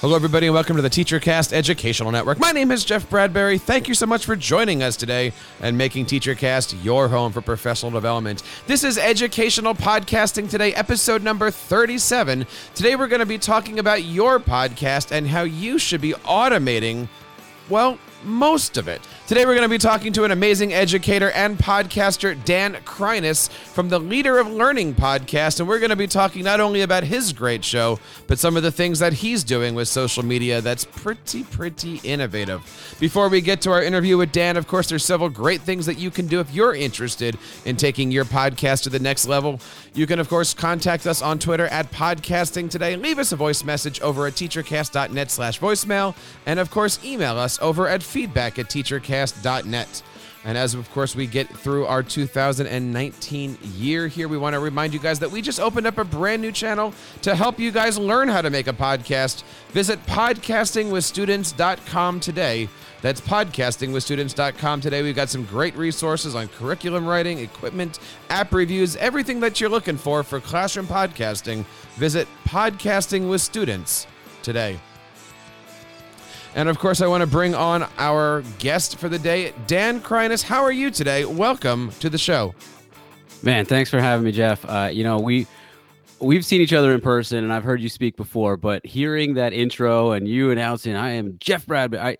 Hello, everybody, and welcome to the TeacherCast Educational Network. My name is Jeff Bradbury. Thank you so much for joining us today and making TeacherCast your home for professional development. This is Educational Podcasting Today, episode number 37. Today, we're going to be talking about your podcast and how you should be automating, well, most of it. Today, we're going to be talking to an amazing educator and podcaster, Dan Kreiness, from the Leader of Learning podcast. And we're going to be talking not only about his great show, but some of the things that he's doing with social media that's pretty innovative. Before we get to our interview with Dan, of course, there's several great things that you can do if you're interested in taking your podcast to the next level. You can, of course, contact us on Twitter at Podcasting Today. Leave us a voice message over at teachercast.net/voicemail. And, of course, email us over at feedback@teachercast.net. And as, of course, we get through our 2019 year here, we want to remind you guys that we just opened up a brand new channel to help you guys learn how to make a podcast. Visit PodcastingWithStudents.com today. That's PodcastingWithStudents.com today. We've got some great resources on curriculum writing, equipment, app reviews, everything that you're looking for classroom podcasting. Visit PodcastingWithStudents today. And, of course, I want to bring on our guest for the day, Dan Kreiness. How are you today? Welcome to the show. Man, thanks for having me, Jeff. We've seen each other in person, and I've heard you speak before, but hearing that intro and you announcing, I am Jeff Bradbury,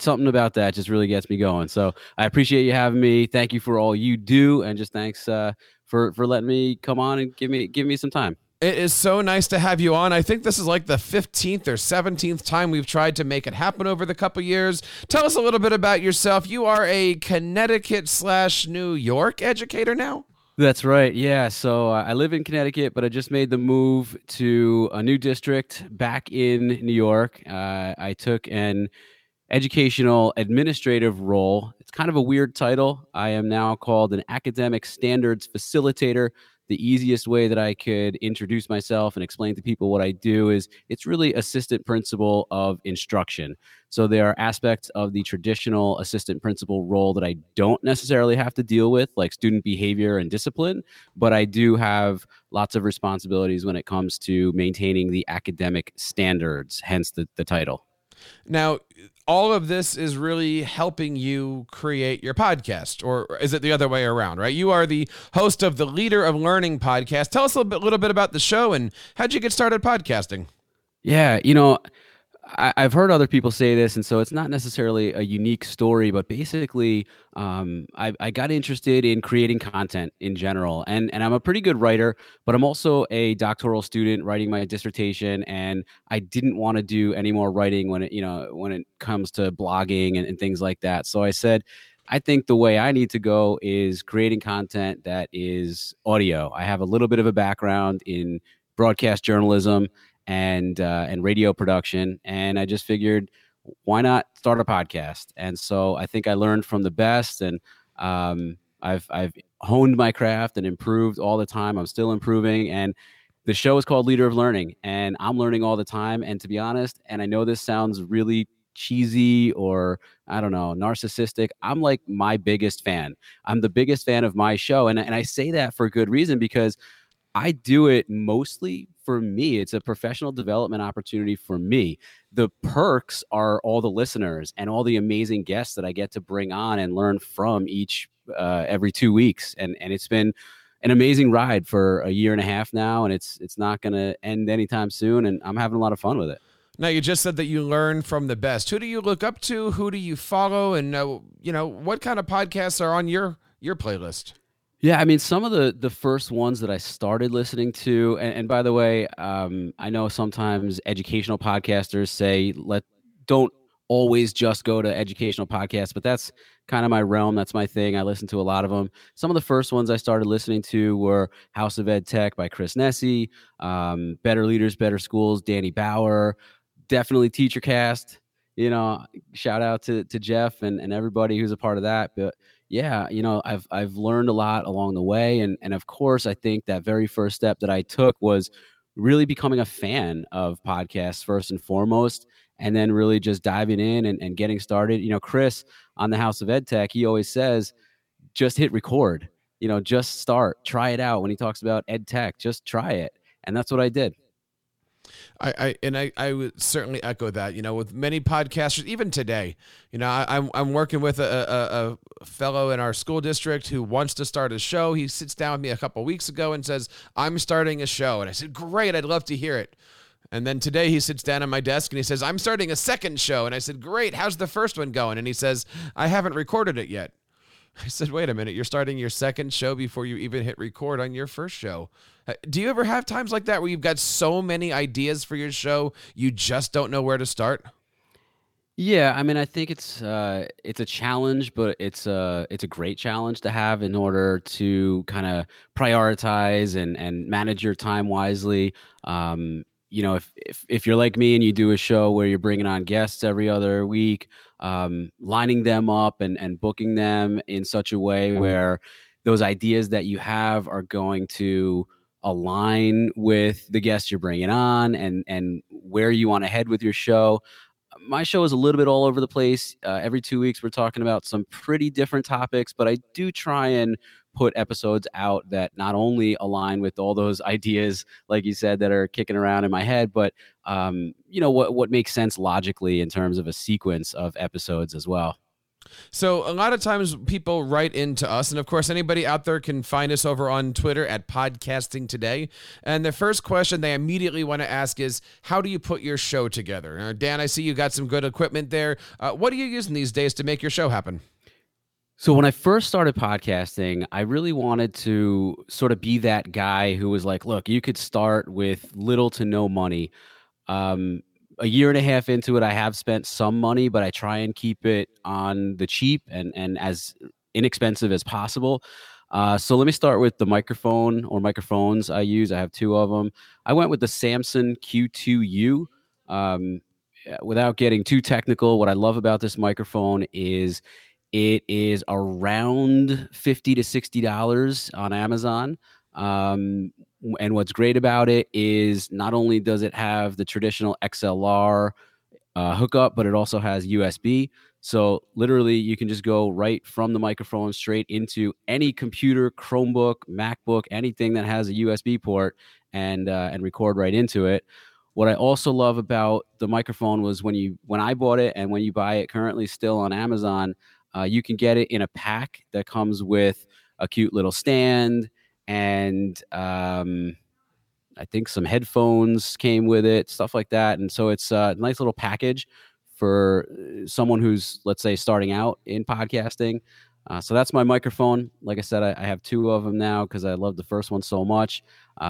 something about that just really gets me going. So I appreciate you having me. Thank you for all you do, and just thanks for letting me come on and give me some time. It is so nice to have you on. I think this is like the 15th or 17th time we've tried to make it happen over the couple years. Tell us a little bit about yourself. You are a Connecticut/New York educator now? That's right. Yeah. So I live in Connecticut, but I just made the move to a new district back in New York. I took an educational administrative role. It's kind of a weird title. I am now called an academic standards facilitator. The easiest way that I could introduce myself and explain to people what I do is it's really assistant principal of instruction. So there are aspects of the traditional assistant principal role that I don't necessarily have to deal with, like student behavior and discipline, but I do have lots of responsibilities when it comes to maintaining the academic standards, hence the title. Now, all of this is really helping you create your podcast, or is it the other way around, right? You are the host of the Leader of Learning podcast. Tell us a little bit about the show and how'd you get started podcasting? Yeah, I've heard other people say this, and so it's not necessarily a unique story, but basically I got interested in creating content in general, and I'm a pretty good writer, but I'm also a doctoral student writing my dissertation, and I didn't want to do any more writing when it comes to blogging and things like that. So I said, I think the way I need to go is creating content that is audio. I have a little bit of a background in broadcast journalism and radio production. And I just figured, why not start a podcast? And so I think I learned from the best, and I've honed my craft and improved all the time. I'm still improving. And the show is called Leader of Learning, and I'm learning all the time. And to be honest, and I know this sounds really cheesy or, I don't know, narcissistic, I'm like my biggest fan. I'm the biggest fan of my show. And I say that for good reason, because I do it mostly for me. It's a professional development opportunity for me. The perks are all the listeners and all the amazing guests that I get to bring on and learn from each every 2 weeks. And it's been an amazing ride for a year and a half now, and it's not going to end anytime soon. And I'm having a lot of fun with it. Now, you just said that you learn from the best. Who do you look up to? Who do you follow? And what kind of podcasts are on your playlist? Yeah, I mean, some of the first ones that I started listening to, and by the way, I know sometimes educational podcasters say, don't always just go to educational podcasts, but that's kind of my realm. That's my thing. I listen to a lot of them. Some of the first ones I started listening to were House of EdTech by Chris Nessie, Better Leaders Better Schools, Danny Bauer, definitely TeacherCast. Shout out to Jeff and everybody who's a part of that, but. Yeah, I've learned a lot along the way. And of course, I think that very first step that I took was really becoming a fan of podcasts first and foremost, and then really just diving in and getting started. Chris on the House of EdTech, he always says, just hit record, just start, try it out. When he talks about EdTech, just try it. And that's what I did. I would certainly echo that. You know, with many podcasters, even today, you know, I'm working with a fellow in our school district who wants to start a show. He sits down with me a couple of weeks ago and says, "I'm starting a show," and I said, "Great, I'd love to hear it." And then today he sits down at my desk and he says, "I'm starting a second show," and I said, "Great, how's the first one going?" And he says, "I haven't recorded it yet." I said, "Wait a minute, you're starting your second show before you even hit record on your first show." Do you ever have times like that where you've got so many ideas for your show, you just don't know where to start? Yeah, I mean, I think it's a challenge, but it's a great challenge to have in order to kind of prioritize and manage your time wisely. You know, if you're like me and you do a show where you're bringing on guests every other week, lining them up and booking them in such a way where those ideas that you have are going to align with the guests you're bringing on and where you want to head with your show. My show is a little bit all over the place. Every 2 weeks, we're talking about some pretty different topics, but I do try and put episodes out that not only align with all those ideas, like you said, that are kicking around in my head, but you know, what makes sense logically in terms of a sequence of episodes as well. So a lot of times people write into us, and of course anybody out there can find us over on Twitter at Podcasting Today. And the first question they immediately want to ask is, how do you put your show together? Dan, I see you got some good equipment there. What are you using these days to make your show happen? So when I first started podcasting, I really wanted to sort of be that guy who was like, look, you could start with little to no money. A year and a half into it, I have spent some money, but I try and keep it on the cheap and as inexpensive as possible. So let me start with the microphone or microphones I use. I have two of them. I went with the Samson Q2U. Without getting too technical, what I love about this microphone is it is around $50 to $60 on Amazon. And what's great about it is not only does it have the traditional XLR hookup, but it also has USB. So literally you can just go right from the microphone straight into any computer, Chromebook, MacBook, anything that has a USB port and record right into it. What I also love about the microphone was when I bought it and when you buy it currently still on Amazon, you can get it in a pack that comes with a cute little stand, and I think some headphones came with it, stuff like that. And so it's a nice little package for someone who's, let's say, starting out in podcasting. So that's my microphone. Like I said, I have two of them now because I love the first one so much.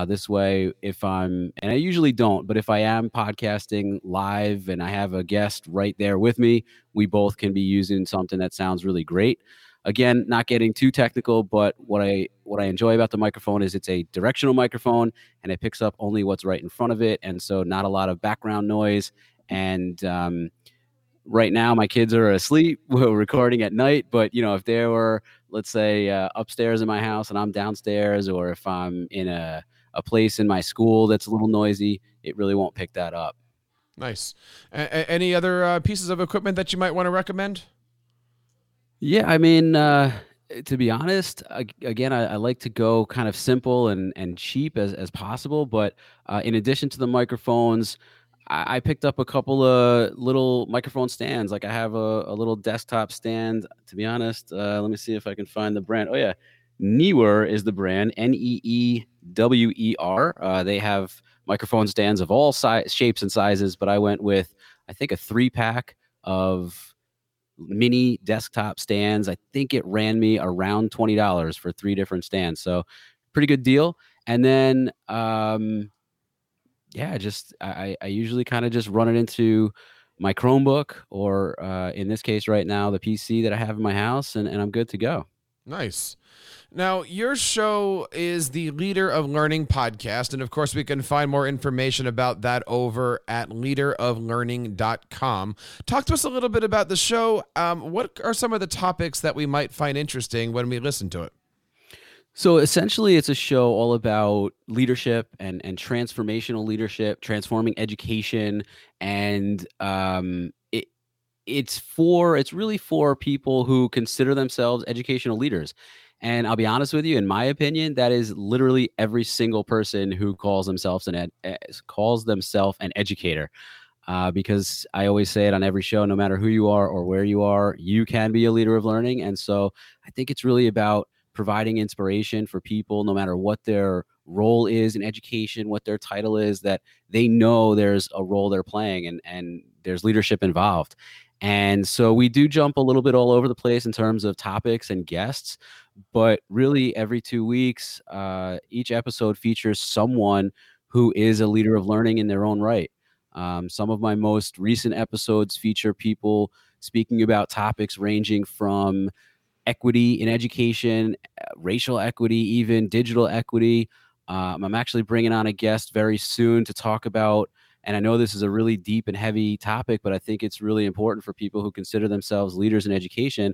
This way, and I usually don't, but if I am podcasting live and I have a guest right there with me, we both can be using something that sounds really great. Again, not getting too technical, but what I enjoy about the microphone is it's a directional microphone and it picks up only what's right in front of it. And so not a lot of background noise. And right now my kids are asleep. We're recording at night. But, you know, if they were, let's say, upstairs in my house and I'm downstairs, or if I'm in a place in my school that's a little noisy, it really won't pick that up. Nice. Any other pieces of equipment that you might want to recommend? Yeah, I mean, to be honest, again, I like to go kind of simple and cheap as possible. But in addition to the microphones, I picked up a couple of little microphone stands. Like I have a little desktop stand, to be honest. Let me see if I can find the brand. Oh, yeah. Neewer is the brand, Neewer. They have microphone stands of all shapes and sizes. But I went with, I think, a 3-pack of mini desktop stands. I think it ran me around $20 for 3 different stands. So pretty good deal. And then, I usually kind of just run it into my Chromebook or in this case right now, the PC that I have in my house, and I'm good to go. Nice. Now, your show is the Leader of Learning podcast, and of course, we can find more information about that over at leaderoflearning.com. Talk to us a little bit about the show. What are some of the topics that we might find interesting when we listen to it? So essentially, it's a show all about leadership and transformational leadership, transforming education, and it's really for people who consider themselves educational leaders. And I'll be honest with you, in my opinion, that is literally every single person who calls themselves an educator. Because I always say it on every show, no matter who you are or where you are, you can be a leader of learning. And so I think it's really about providing inspiration for people, no matter what their role is in education, what their title is, that they know there's a role they're playing and there's leadership involved. And so we do jump a little bit all over the place in terms of topics and guests, but really every 2 weeks, each episode features someone who is a leader of learning in their own right. Some of my most recent episodes feature people speaking about topics ranging from equity in education, racial equity, even digital equity. I'm actually bringing on a guest very soon to talk about, and I know this is a really deep and heavy topic, but I think it's really important for people who consider themselves leaders in education,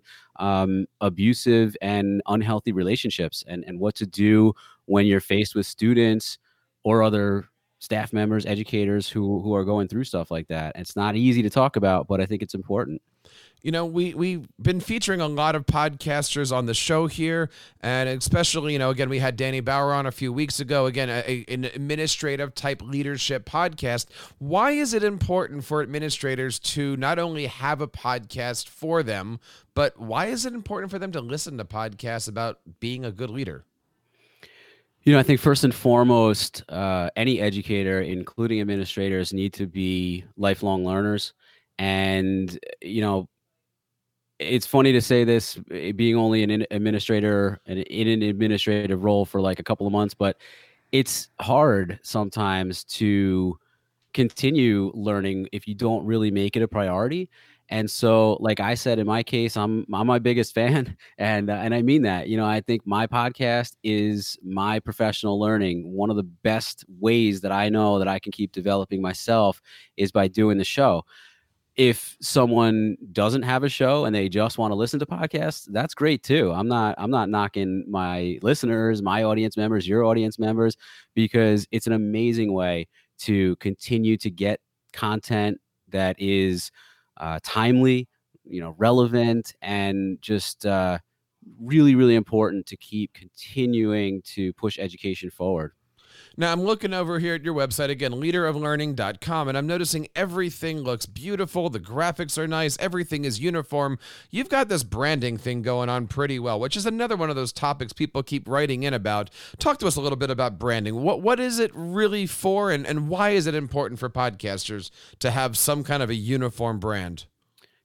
abusive and unhealthy relationships and what to do when you're faced with students or other staff members, educators who are going through stuff like that. It's not easy to talk about, but I think it's important. You know, we've been featuring a lot of podcasters on the show here, and especially, you know, again, we had Danny Bauer on a few weeks ago, again, an administrative type leadership podcast. Why is it important for administrators to not only have a podcast for them, but why is it important for them to listen to podcasts about being a good leader? You know, I think first and foremost, any educator, including administrators, need to be lifelong learners. And, you know, it's funny to say this being only an administrator and in an administrative role for like a couple of months, but it's hard sometimes to continue learning if you don't really make it a priority. And so, like I said, in my case, I'm my biggest fan. And I mean that, you know, I think my podcast is my professional learning. One of the best ways that I know that I can keep developing myself is by doing the show. If someone doesn't have a show and they just want to listen to podcasts, that's great too. I'm not knocking my listeners, my audience members, your audience members, because it's an amazing way to continue to get content that is timely, you know, relevant, and just really, really important to keep continuing to push education forward. Now, I'm looking over here at your website again, leaderoflearning.com, and I'm noticing everything looks beautiful. The graphics are nice. Everything is uniform. You've got this branding thing going on pretty well, which is another one of those topics people keep writing in about. Talk to us a little bit about branding. What is it really for, and why is it important for podcasters to have some kind of a uniform brand?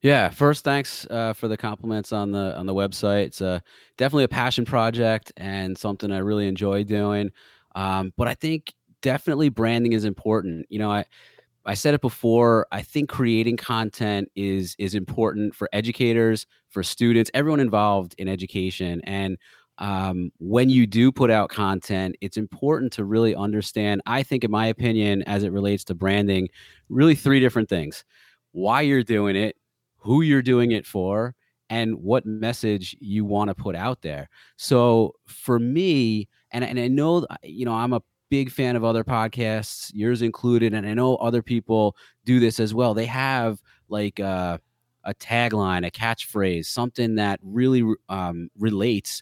Yeah, first, thanks for the compliments on the website. It's definitely a passion project and something I really enjoy doing. But I think definitely branding is important. You know, I said it before, I think creating content is important for educators, for students, everyone involved in education. And when you do put out content, it's important to really understand, I think in my opinion, as it relates to branding, really three different things: why you're doing it, who you're doing it for, and what message you want to put out there. So for me, and I know, you know, I'm a big fan of other podcasts, yours included, and I know other people do this as well. They have like a tagline, a catchphrase, something that really relates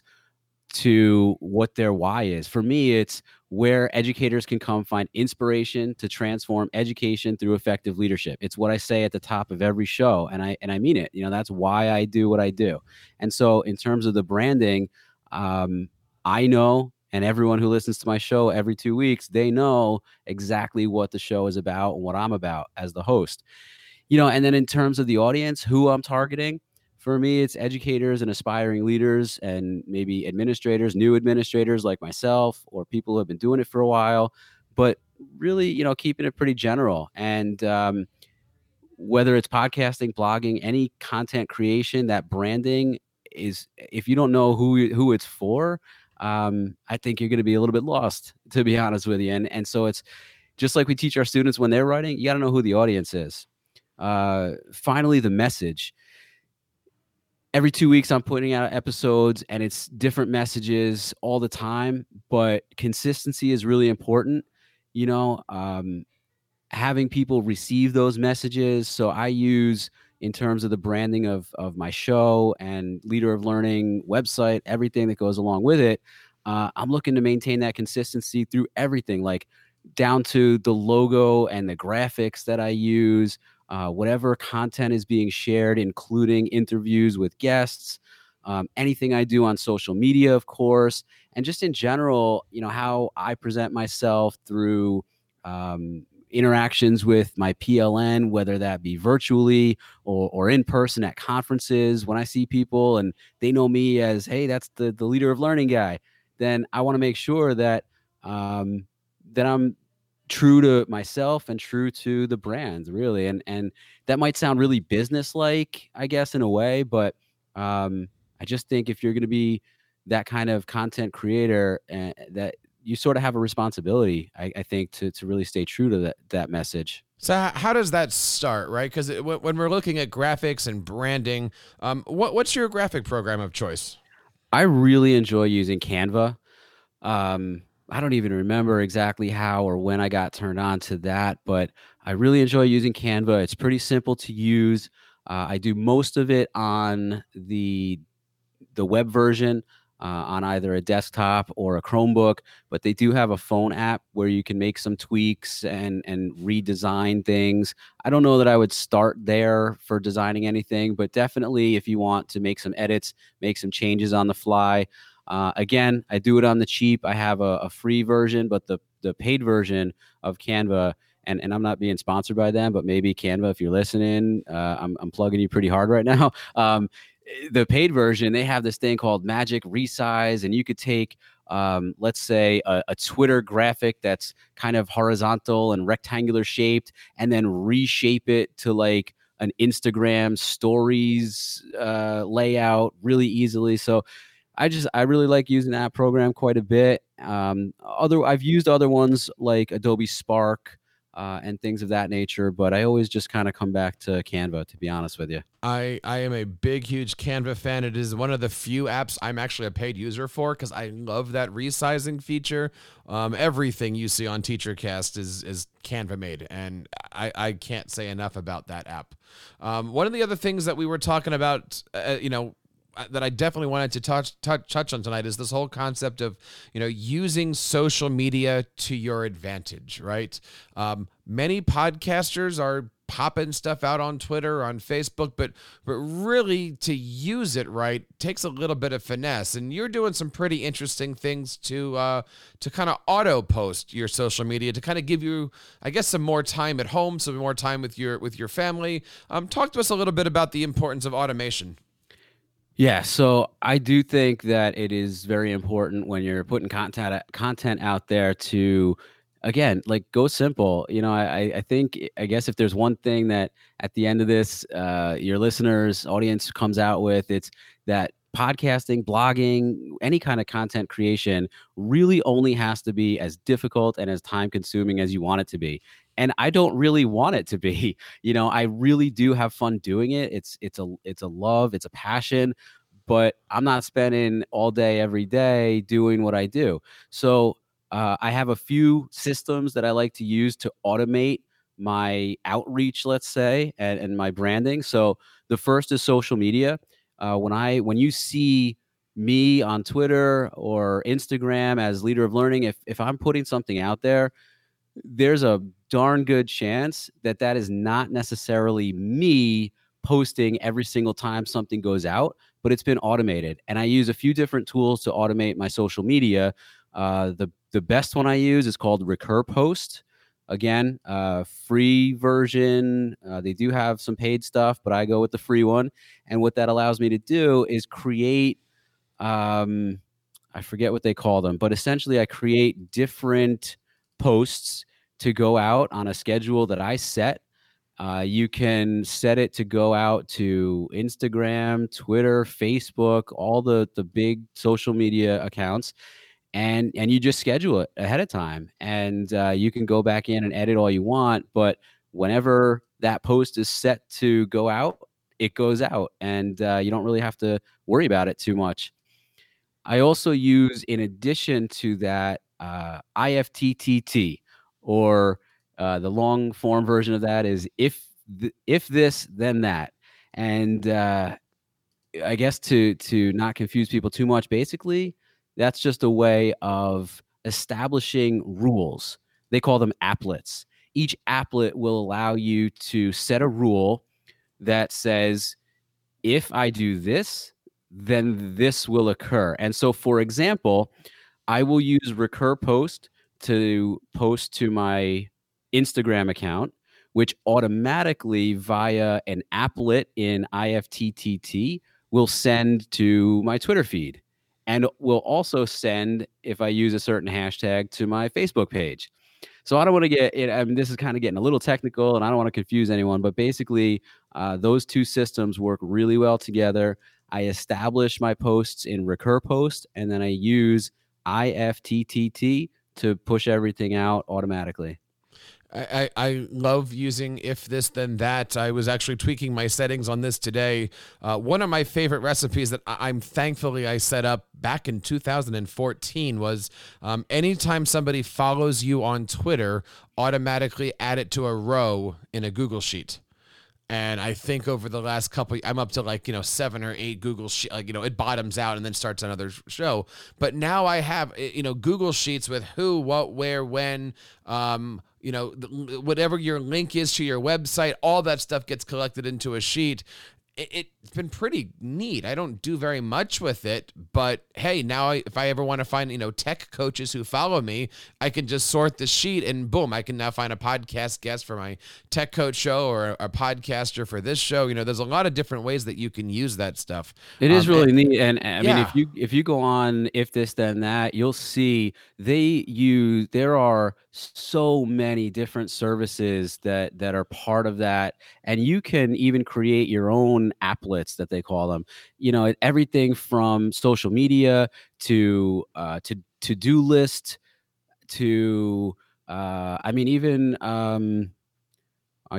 to what their why is. For me, it's where educators can come find inspiration to transform education through effective leadership. It's what I say at the top of every show, and I mean it. You know, that's why I do what I do. And so in terms of the branding, I know, and everyone who listens to my show every 2 weeks, they know exactly what the show is about and what I'm about as the host. You know, and then in terms of the audience, who I'm targeting, for me, it's educators and aspiring leaders, and maybe administrators, new administrators like myself, or people who have been doing it for a while, but really, you know, keeping it pretty general. And whether it's podcasting, blogging, any content creation, that branding is, if you don't know who it's for, I think you're going to be a little bit lost, to be honest with you. And so it's just like we teach our students when they're writing, you got to know who the audience is. Finally, the message. Every 2 weeks, I'm putting out episodes, and it's different messages all the time, but consistency is really important, you know, having people receive those messages. So I use in terms of the branding of my show and Leader of Learning website, everything that goes along with it. I'm looking to maintain that consistency through everything, like down to the logo and the graphics that I use, whatever content is being shared, including interviews with guests, anything I do on social media, of course, and just in general, you know, how I present myself through interactions with my PLN, whether that be virtually or in person at conferences. When I see people and they know me as, hey, that's the Leader of Learning guy, then I want to make sure that that I'm true to myself and true to the brand, really. And that might sound really business-like, I guess, in a way, but I just think if you're going to be that kind of content creator, that you sort of have a responsibility, I think, to really stay true to that message. So how does that start, right? Because when we're looking at graphics and branding, what's your graphic program of choice? I really enjoy using Canva. I don't even remember exactly how or when I got turned on to that, but I really enjoy using Canva. It's pretty simple to use. I do most of it on the web version on either a desktop or a Chromebook, but they do have a phone app where you can make some tweaks and redesign things. I don't know that I would start there for designing anything, but definitely if you want to make some edits, make some changes on the fly. Again, I do it on the cheap. I have a free version, but the paid version of Canva, and I'm not being sponsored by them, but maybe Canva, if you're listening, I'm plugging you pretty hard right now. The paid version, they have this thing called Magic Resize, and you could take, let's say, a Twitter graphic that's kind of horizontal and rectangular shaped, and then reshape it to like an Instagram stories layout really easily. So I really like using that program quite a bit. I've used other ones like Adobe Spark, and things of that nature, but I always just kind of come back to Canva, to be honest with you. I am a big, huge Canva fan. It is one of the few apps I'm actually a paid user for because I love that resizing feature. Everything you see on TeacherCast is Canva made, and I can't say enough about that app. One of the other things that we were talking about, that I definitely wanted to touch on tonight is this whole concept of, using social media to your advantage, right? Many podcasters are popping stuff out on Twitter, on Facebook, but really to use it right takes a little bit of finesse. And you're doing some pretty interesting things to kind of auto post your social media to kind of give you, I guess, some more time at home, some more time with your family. Talk to us a little bit about the importance of automation. Yeah, so I do think that it is very important when you're putting content out there to, again, like, go simple. I guess if there's one thing that at the end of this, your listeners' audience comes out with, it's that podcasting, blogging, any kind of content creation really only has to be as difficult and as time-consuming as you want it to be. And I don't really want it to be, I really do have fun doing it. It's a love, it's a passion, but I'm not spending all day, every day doing what I do. So I have a few systems that I like to use to automate my outreach, let's say, and my branding. So the first is social media. When you see me on Twitter or Instagram as Leader of Learning, if I'm putting something out there, there's a darn good chance that is not necessarily me posting every single time something goes out, but it's been automated. And I use a few different tools to automate my social media. The best one I use is called RecurPost. Again, free version. They do have some paid stuff, but I go with the free one. And what that allows me to do is create, I forget what they call them, but essentially I create different posts to go out on a schedule that I set. You can set it to go out to Instagram, Twitter, Facebook, all the big social media accounts, and you just schedule it ahead of time. And you can go back in and edit all you want, but whenever that post is set to go out, it goes out, and you don't really have to worry about it too much. I also use, in addition to that, IFTTT, or the long form version of that is if this, then that. And I guess to not confuse people too much, basically, that's just a way of establishing rules. They call them applets. Each applet will allow you to set a rule that says, if I do this, then this will occur. And so, for example, I will use RecurPost to post to my Instagram account, which automatically via an applet in IFTTT will send to my Twitter feed, and will also send, if I use a certain hashtag, to my Facebook page. So I don't want to get it. I mean, this is kind of getting a little technical, and I don't want to confuse anyone, but basically those two systems work really well together. I establish my posts in RecurPost, and then I use IFTTT to push everything out automatically. I love using if this, then that. I was actually tweaking my settings on this today. One of my favorite recipes that I'm thankfully I set up back in 2014 was anytime somebody follows you on Twitter, automatically add it to a row in a Google Sheet. And I think over the last couple, I'm up to 7 or 8 Google Sheets, it bottoms out and then starts another show. But now I have, Google Sheets with who, what, where, when, whatever your link is to your website, all that stuff gets collected into a sheet. It's been pretty neat. I don't do very much with it, but hey, now if I ever want to find, tech coaches who follow me, I can just sort the sheet and boom, I can now find a podcast guest for my tech coach show or a podcaster for this show. There's a lot of different ways that you can use that stuff. It is really neat. And mean, if you go on if this, then that, you'll see there are so many different services that are part of that. And you can even create your own applets that they call them, everything from social media to to-do list to, I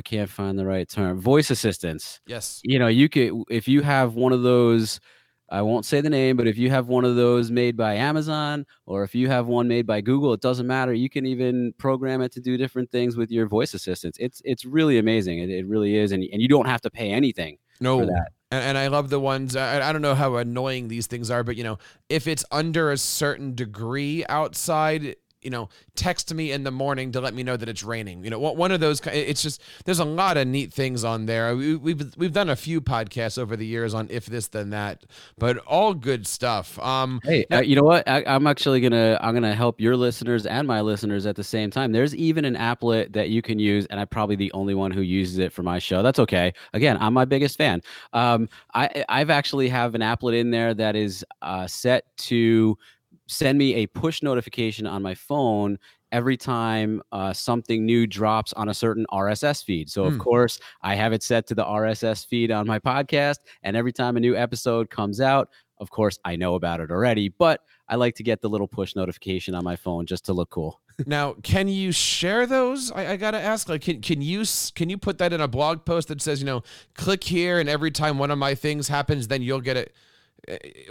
can't find the right term, voice assistants. Yes. You could, if you have one of those, I won't say the name, but if you have one of those made by Amazon, or if you have one made by Google, it doesn't matter. You can even program it to do different things with your voice assistants. It's really amazing. It really is. And you don't have to pay anything. No, and I love the ones, I don't know how annoying these things are, but if it's under a certain degree outside, text me in the morning to let me know that it's raining. One of those, it's just, there's a lot of neat things on there. We've done a few podcasts over the years on if this, then that, but all good stuff. Hey, you know what? I'm actually going to help your listeners and my listeners at the same time. There's even an applet that you can use, and I'm probably the only one who uses it for my show. That's okay. Again, I'm my biggest fan. I've actually have an applet in there that is set to send me a push notification on my phone every time something new drops on a certain RSS feed. So, of course, I have it set to the RSS feed on my podcast. And every time a new episode comes out, of course, I know about it already. But I like to get the little push notification on my phone just to look cool. Now, can you share those? I got to ask, can you put that in a blog post that says, click here and every time one of my things happens, then you'll get it?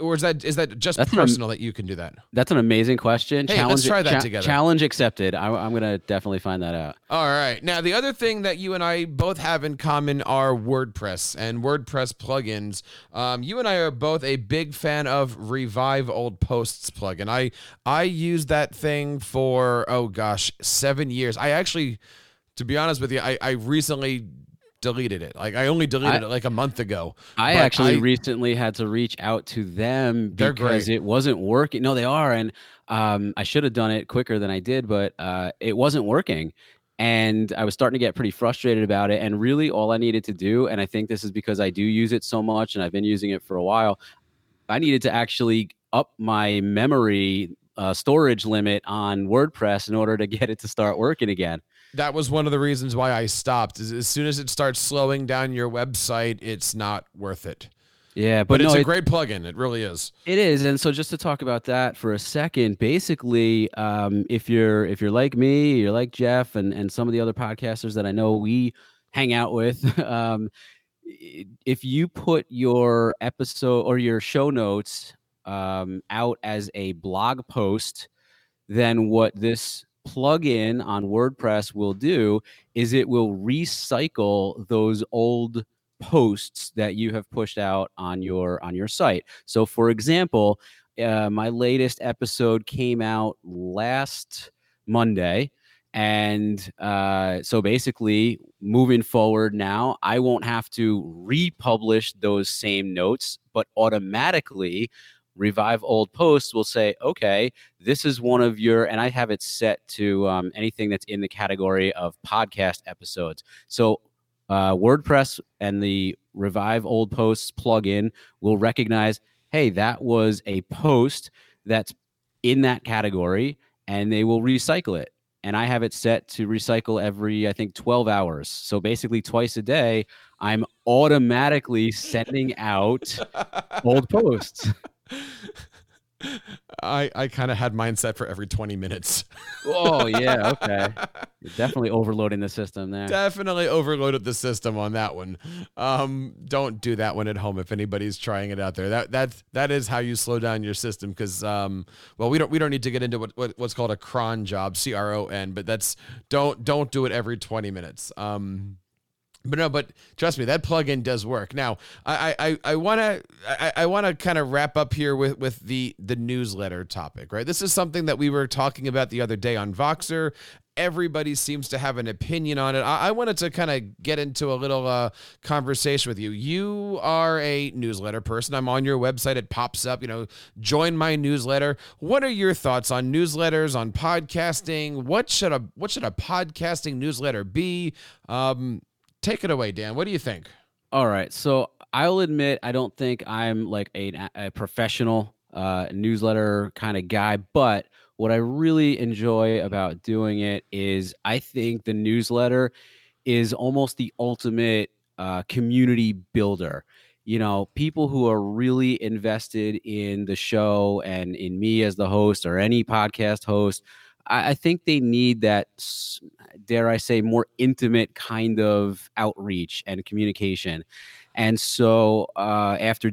Or is that just that's personal that you can do that? That's an amazing question. Hey, let's try that together. Challenge accepted. I'm going to definitely find that out. All right. Now, the other thing that you and I both have in common are WordPress and WordPress plugins. You and I are both a big fan of Revive Old Posts plugin. I used that thing for, 7 years. I actually, to be honest with you, I recently deleted it. I only deleted it a month ago. I recently had to reach out to them because it wasn't working. No, they are. And I should have done it quicker than I did, but it wasn't working. And I was starting to get pretty frustrated about it. And really all I needed to do, and I think this is because I do use it so much and I've been using it for a while, I needed to actually up my memory storage limit on WordPress in order to get it to start working again. That was one of the reasons why I stopped. As soon as it starts slowing down your website, it's not worth it. Yeah, but it's a great plugin. It really is. It is. And so just to talk about that for a second, basically, if you're like me, you're like Jeff and some of the other podcasters that I know we hang out with, if you put your episode or your show notes out as a blog post, then what this plugin on WordPress will do is it will recycle those old posts that you have pushed out on your site. So for example, my latest episode came out last Monday. And so basically, moving forward now, I won't have to republish those same notes, but automatically Revive Old Posts will say, okay, this is one of your, and I have it set to anything that's in the category of podcast episodes. So WordPress and the Revive Old Posts plugin will recognize, hey, that was a post that's in that category, and they will recycle it. And I have it set to recycle every, I think, 12 hours. So basically twice a day, I'm automatically sending out old posts. I kind of had mine set for every 20 minutes. Oh, yeah. Okay. You're definitely overloading the system there. Definitely overloaded the system on that one. Don't do that one at home if anybody's trying it out there. That is how you slow down your system, because well, we don't need to get into what's called a cron job, C-R-O-N, but that's don't do it every 20 minutes. But trust me, that plugin does work. Now, I want to kind of wrap up here with the newsletter topic, right? This is something that we were talking about the other day on Voxer. Everybody seems to have an opinion on it. I wanted to kind of get into a little conversation with you. You are a newsletter person. I'm on your website. It pops up, join my newsletter. What are your thoughts on newsletters, on podcasting? What should a podcasting newsletter be? Take it away, Dan. What do you think? All right. So I'll admit, I don't think I'm like a professional newsletter kind of guy, but what I really enjoy about doing it is I think the newsletter is almost the ultimate community builder. People who are really invested in the show and in me as the host or any podcast host, I think they need that, dare I say, more intimate kind of outreach and communication. And so after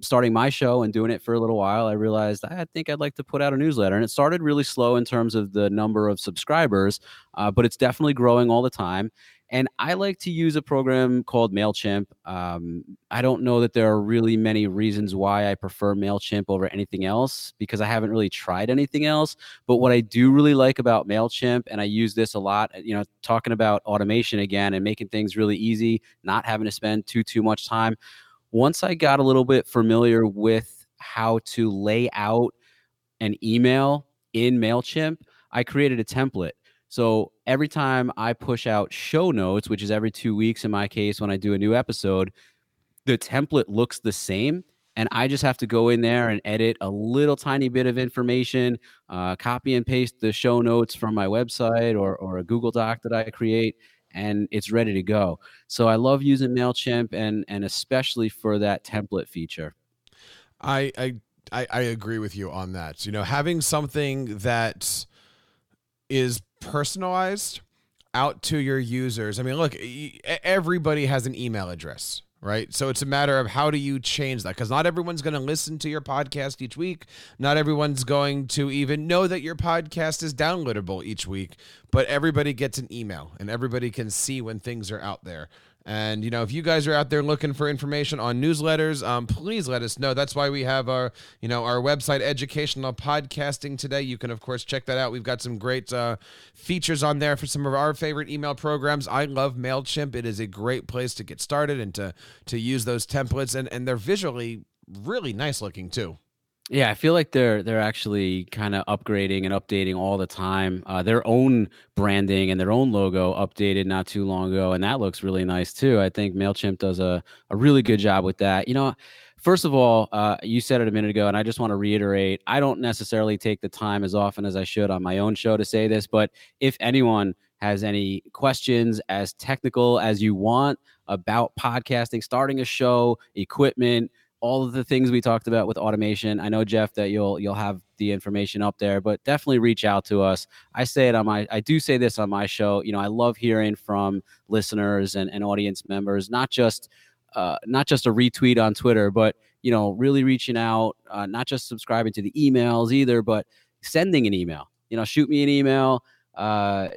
starting my show and doing it for a little while, I realized I think I'd like to put out a newsletter. And it started really slow in terms of the number of subscribers, but it's definitely growing all the time. And I like to use a program called MailChimp. I don't know that there are really many reasons why I prefer MailChimp over anything else, because I haven't really tried anything else. But what I do really like about MailChimp, and I use this a lot, talking about automation again and making things really easy, not having to spend too much time. Once I got a little bit familiar with how to lay out an email in MailChimp, I created a template. So every time I push out show notes, which is every 2 weeks in my case when I do a new episode, the template looks the same. And I just have to go in there and edit a little tiny bit of information, copy and paste the show notes from my website or a Google Doc that I create, and it's ready to go. So I love using MailChimp and especially for that template feature. I agree with you on that. Having something that is personalized out to your users. I mean, look, everybody has an email address, right? So it's a matter of how do you change that? Because not everyone's going to listen to your podcast each week. Not everyone's going to even know that your podcast is downloadable each week, but everybody gets an email and everybody can see when things are out there. And, if you guys are out there looking for information on newsletters, please let us know. That's why we have our, our website, Educational Podcasting Today. You can, of course, check that out. We've got some great features on there for some of our favorite email programs. I love MailChimp. It is a great place to get started and to use those templates. And they're visually really nice looking, too. Yeah, I feel like they're actually kind of upgrading and updating all the time. Their own branding and their own logo updated not too long ago, and that looks really nice too. I think MailChimp does a really good job with that. First of all, you said it a minute ago, and I just want to reiterate, I don't necessarily take the time as often as I should on my own show to say this, but if anyone has any questions as technical as you want about podcasting, starting a show, equipment, all of the things we talked about with automation. I know, Jeff, that you'll have the information up there, but definitely reach out to us. I do say this on my show. I love hearing from listeners and audience members, not just a retweet on Twitter, but really reaching out, not just subscribing to the emails either, but sending an email. Shoot me an email.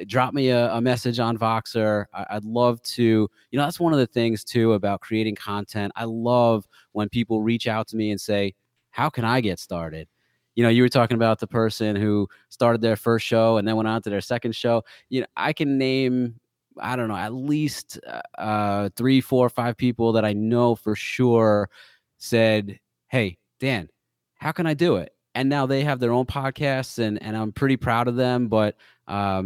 Drop me a message on Voxer. I'd love to, that's one of the things too about creating content. I love when people reach out to me and say, how can I get started? You were talking about the person who started their first show and then went on to their second show. I can name, at least 3, 4, 5 people that I know for sure said, hey, Dan, how can I do it? And now they have their own podcasts, and I'm pretty proud of them. But, I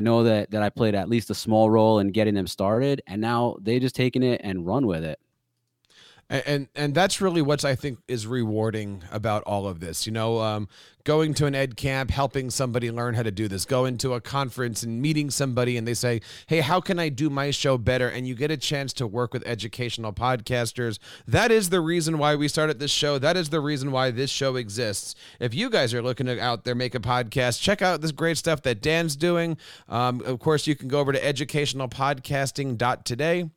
know that I played at least a small role in getting them started, and now they just taking it and run with it. And that's really what I think is rewarding about all of this. Going to an ed camp, helping somebody learn how to do this, going to a conference and meeting somebody and they say, hey, how can I do my show better? And you get a chance to work with educational podcasters. That is the reason why we started this show. That is the reason why this show exists. If you guys are looking to out there make a podcast, check out this great stuff that Dan's doing. Of course, you can go over to educationalpodcasting.today.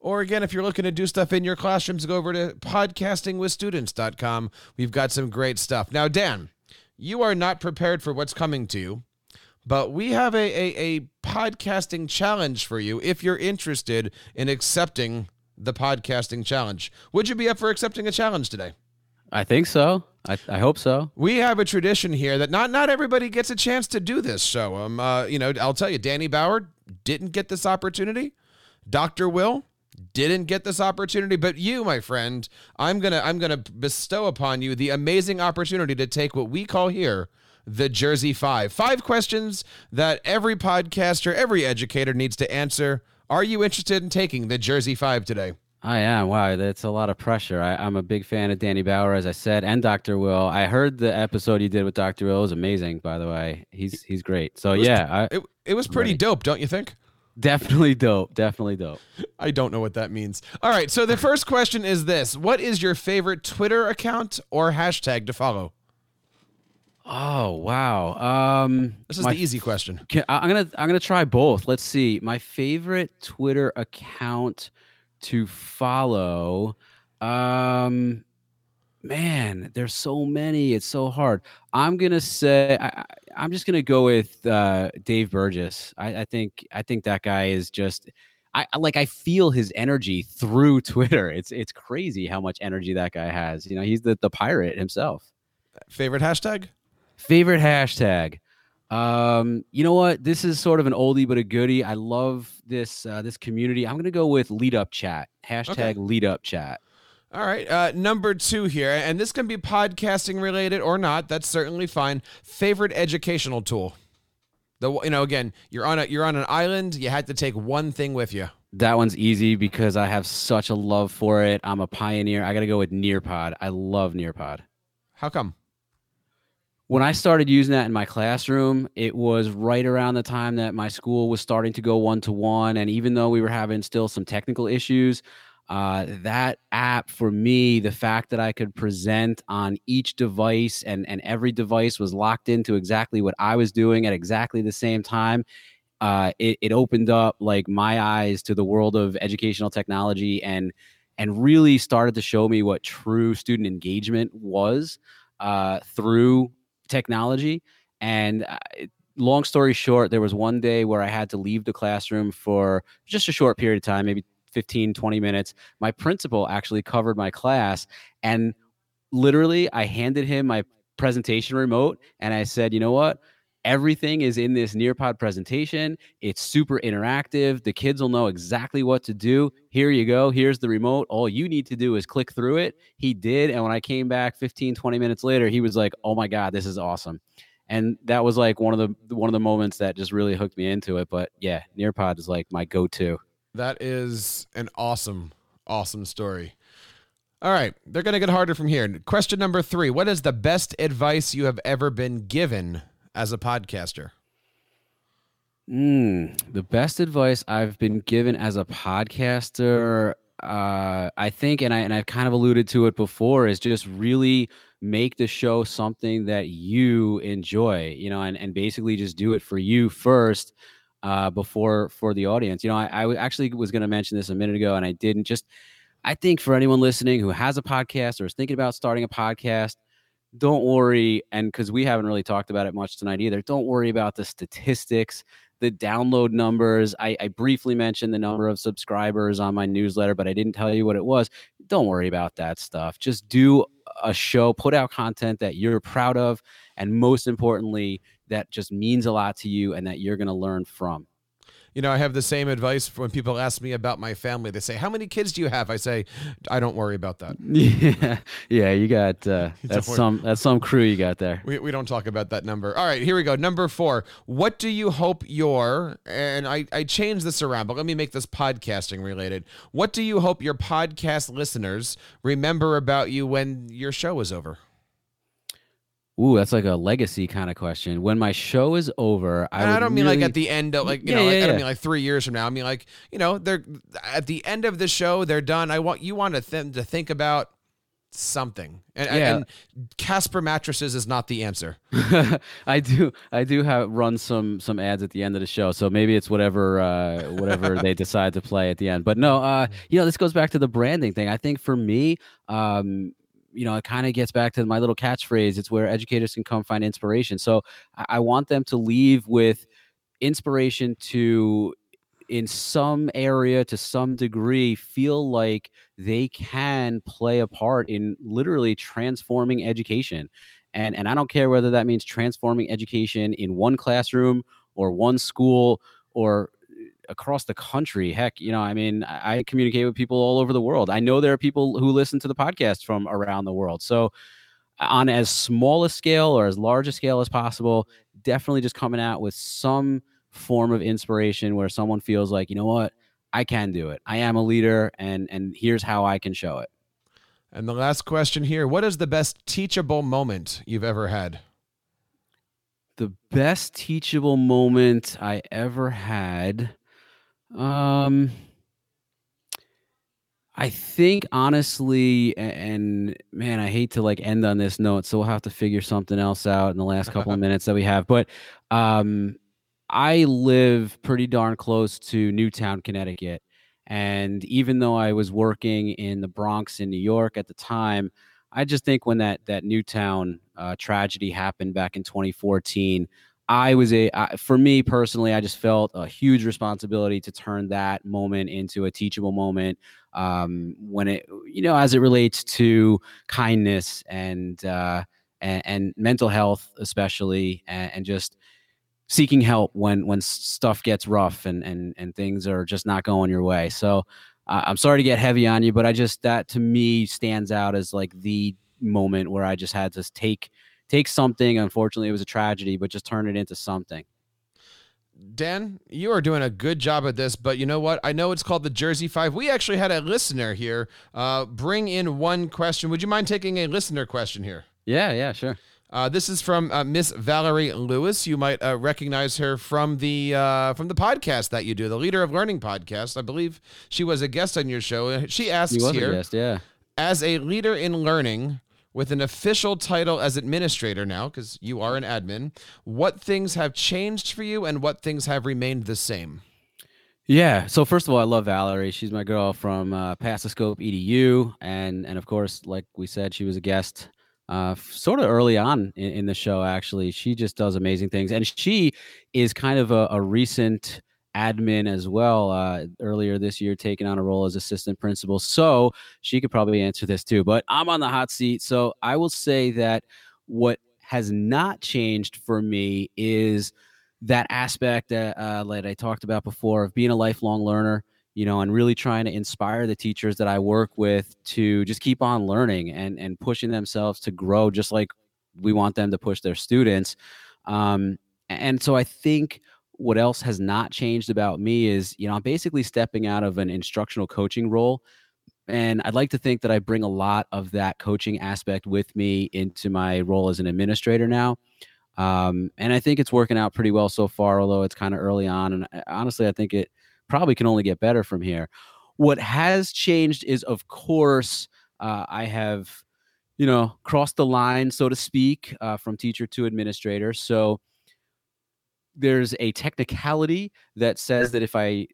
Or again, if you're looking to do stuff in your classrooms, go over to PodcastingWithStudents.com. We've got some great stuff. Now, Dan, you are not prepared for what's coming to you, but we have a podcasting challenge for you if you're interested in accepting the podcasting challenge. Would you be up for accepting a challenge today? I think so. I hope so. We have a tradition here that not everybody gets a chance to do this. So, I'll tell you, Danny Bauer didn't get this opportunity. Dr. Will didn't get this opportunity, but you, my friend, I'm gonna bestow upon you the amazing opportunity to take what we call here the Jersey 5. 5 questions that every podcaster, every educator needs to answer. Are you interested in taking the Jersey 5 today? I am. Wow, that's a lot of pressure. I'm a big fan of Danny Bauer, as I said, and Dr. Will. I heard the episode you did with Dr. Will. It was amazing, by the way. He's great. So it was pretty dope, don't you think? Definitely dope. I don't know what that means. All right, so the first question is this. What is your favorite Twitter account or hashtag to follow? Oh, wow. This is the easy question. I'm gonna try both. Let's see. My favorite Twitter account to follow. Man, there's so many. It's so hard. I'm going to say I'm just going to go with Dave Burgess. I think that guy is just I feel his energy through Twitter. It's crazy how much energy that guy has. He's the pirate himself. Favorite hashtag? You know what? This is sort of an oldie but a goodie. I love this community. I'm going to go with Lead Up Chat. Lead Up Chat. All right, number 2 here, and this can be podcasting related or not. That's certainly fine. Favorite educational tool? Again, you're on an island. You had to take one thing with you. That one's easy because I have such a love for it. I'm a pioneer. I got to go with Nearpod. I love Nearpod. How come? When I started using that in my classroom, it was right around the time that my school was starting to go one-to-one, and even though we were having still some technical issues, that app for me, the fact that I could present on each device and every device was locked into exactly what I was doing at exactly the same time, it opened up like my eyes to the world of educational technology and really started to show me what true student engagement was through technology. And long story short, there was one day where I had to leave the classroom for just a short period of time, maybe 15, 20 minutes. My principal actually covered my class, and literally I handed him my presentation remote and I said, you know what? Everything is in this Nearpod presentation. It's super interactive. The kids will know exactly what to do. Here you go. Here's the remote. All you need to do is click through it. He did. And when I came back 15, 20 minutes later, he was like, oh my God, this is awesome. And that was like one of the moments that just really hooked me into it. But yeah, Nearpod is like my go-to. That is an awesome, awesome story. All right. They're going to get harder from here. Question number 3. What is the best advice you have ever been given as a podcaster? The best advice I've been given as a podcaster, I think, and I've kind of alluded to it before, is just really make the show something that you enjoy, and basically just do it for you first. For the audience, I actually was going to mention this a minute ago and I didn't. I think for anyone listening who has a podcast or is thinking about starting a podcast, don't worry, and because we haven't really talked about it much tonight either, don't worry about the statistics, the download numbers. I briefly mentioned the number of subscribers on my newsletter, but I didn't tell you what it was. Don't worry about that stuff. Just do a show, put out content that you're proud of, and most importantly, that just means a lot to you and that you're going to learn from. You know, I have the same advice when people ask me about my family. They say, how many kids do you have? I say, I don't worry about that. Yeah, you got, that's some crew you got there. We don't talk about that number. All right, here we go. Number 4, what do you hope your, and I changed this around, but let me make this podcasting related. What do you hope your podcast listeners remember about you when your show is over? Ooh, that's like a legacy kind of question. When my show is over, I don't mean really... like at the end of like, you know, I don't mean like 3 years from now. I mean like, you know, they're at the end of the show, they're done. You want them to think about something. And Casper mattresses is not the answer. I do have run some ads at the end of the show, so maybe it's whatever they decide to play at the end. But no, you know, this goes back to the branding thing. I think for me, you know, it kind of gets back to my little catchphrase. It's where educators can come find inspiration. So I want them to leave with inspiration to, in some area, to some degree, feel like they can play a part in literally transforming education. And I don't care whether that means transforming education in one classroom or one school or across the country. Heck, you know, I mean, I communicate with people all over the world. I know there are people who listen to the podcast from around the world. So on as small a scale or as large a scale as possible, definitely just coming out with some form of inspiration where someone feels like, you know what, I can do it. I am a leader, and here's how I can show it. And the last question here, what is the best teachable moment you've ever had? The best teachable moment I ever had... I think honestly, and man, I hate to like end on this note, so we'll have to figure something else out in the last couple of minutes that we have. But, I live pretty darn close to Newtown, Connecticut. And even though I was working in the Bronx in New York at the time, I just think when that Newtown, tragedy happened back in 2014, for me personally, I just felt a huge responsibility to turn that moment into a teachable moment when it, you know, as it relates to kindness and mental health, especially, and just seeking help when stuff gets rough and things are just not going your way. So I'm sorry to get heavy on you, but that to me stands out as like the moment where I just had to take something. Unfortunately, it was a tragedy, but just turn it into something. Dan, you are doing a good job at this, but you know what? I know it's called the Jersey Five. We actually had a listener here bring in one question. Would you mind taking a listener question here? Yeah, sure. This is from Miss Valerie Lewis. You might recognize her from the podcast that you do, the Leader of Learning podcast. I believe she was a guest on your show. She asks here, as a leader in learning, with an official title as administrator now, because you are an admin, what things have changed for you and what things have remained the same? Yeah. So first of all, I love Valerie. She's my girl from Passoscope EDU. And of course, like we said, she was a guest sort of early on in the show, actually. She just does amazing things. And she is kind of a recent admin as well, earlier this year, taking on a role as assistant principal. So she could probably answer this too, but I'm on the hot seat. So I will say that what has not changed for me is that aspect that I talked about before of being a lifelong learner, you know, and really trying to inspire the teachers that I work with to just keep on learning and pushing themselves to grow, just like we want them to push their students. And so I think what else has not changed about me is, you know, I'm basically stepping out of an instructional coaching role. And I'd like to think that I bring a lot of that coaching aspect with me into my role as an administrator now. And I think it's working out pretty well so far, although it's kind of early on. And honestly, I think it probably can only get better from here. What has changed is, of course, I have, you know, crossed the line, so to speak, from teacher to administrator. So there's a technicality that says that if I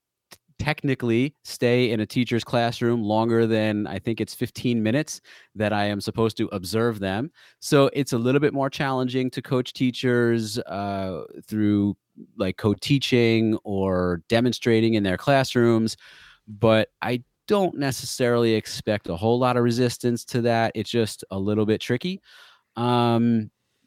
technically stay in a teacher's classroom longer than I think it's 15 minutes that I am supposed to observe them. So it's a little bit more challenging to coach teachers through like co-teaching or demonstrating in their classrooms. But I don't necessarily expect a whole lot of resistance to that. It's just a little bit tricky.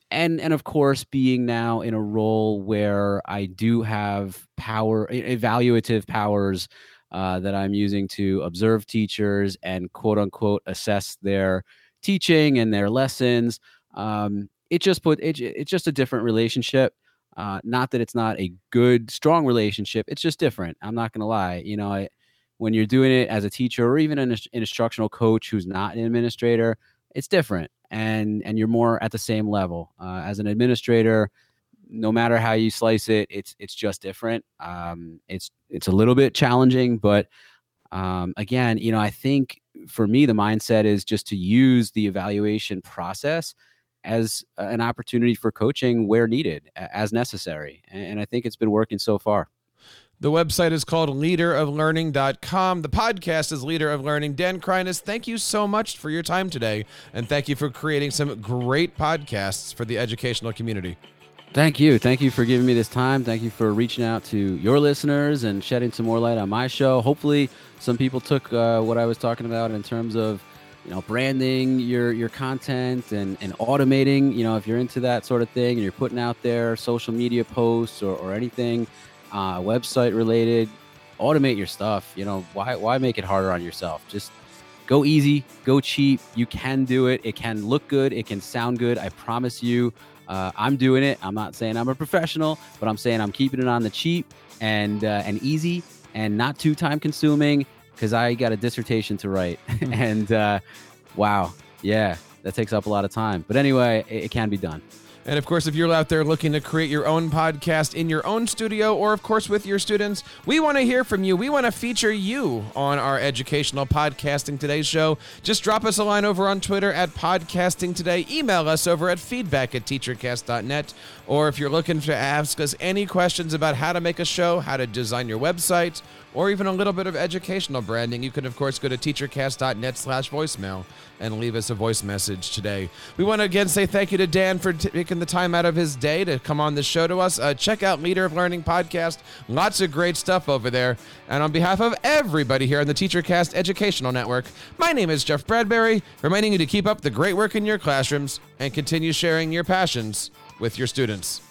And of course, being now in a role where I do have power, evaluative powers that I'm using to observe teachers and quote unquote assess their teaching and their lessons. It's just a different relationship. Not that it's not a good, strong relationship. It's just different. I'm not going to lie. You know, when you're doing it as a teacher or even an instructional coach who's not an administrator, it's different. And you're more at the same level as an administrator. No matter how you slice it, it's just different. It's a little bit challenging, but again, you know, I think for me the mindset is just to use the evaluation process as an opportunity for coaching where needed, as necessary. And I think it's been working so far. The website is called leaderoflearning.com. The podcast is Leader of Learning. Dan Kreiness, thank you so much for your time today. And thank you for creating some great podcasts for the educational community. Thank you. Thank you for giving me this time. Thank you for reaching out to your listeners and shedding some more light on my show. Hopefully some people took what I was talking about in terms of, you know, branding your content and automating, you know, if you're into that sort of thing and you're putting out there social media posts or anything, website related, automate your stuff. You know, why make it harder on yourself? Just go easy, go cheap. You can do it. It can look good. It can sound good. I promise you, I'm doing it. I'm not saying I'm a professional, but I'm saying I'm keeping it on the cheap and easy and not too time consuming because I got a dissertation to write. And wow. Yeah. That takes up a lot of time, but anyway, it can be done. And of course, if you're out there looking to create your own podcast in your own studio or, of course, with your students, we want to hear from you. We want to feature you on our educational podcasting today show. Just drop us a line over on Twitter @podcastingtoday. Email us over at feedback@teachercast.net. Or if you're looking to ask us any questions about how to make a show, how to design your website, or even a little bit of educational branding, you can, of course, go to teachercast.net/voicemail and leave us a voice message today. We want to again say thank you to Dan for taking the time out of his day to come on the show to us. Check out Leader of Learning podcast. Lots of great stuff over there. And on behalf of everybody here on the TeacherCast Educational Network, my name is Jeff Bradbury, reminding you to keep up the great work in your classrooms and continue sharing your passions with your students.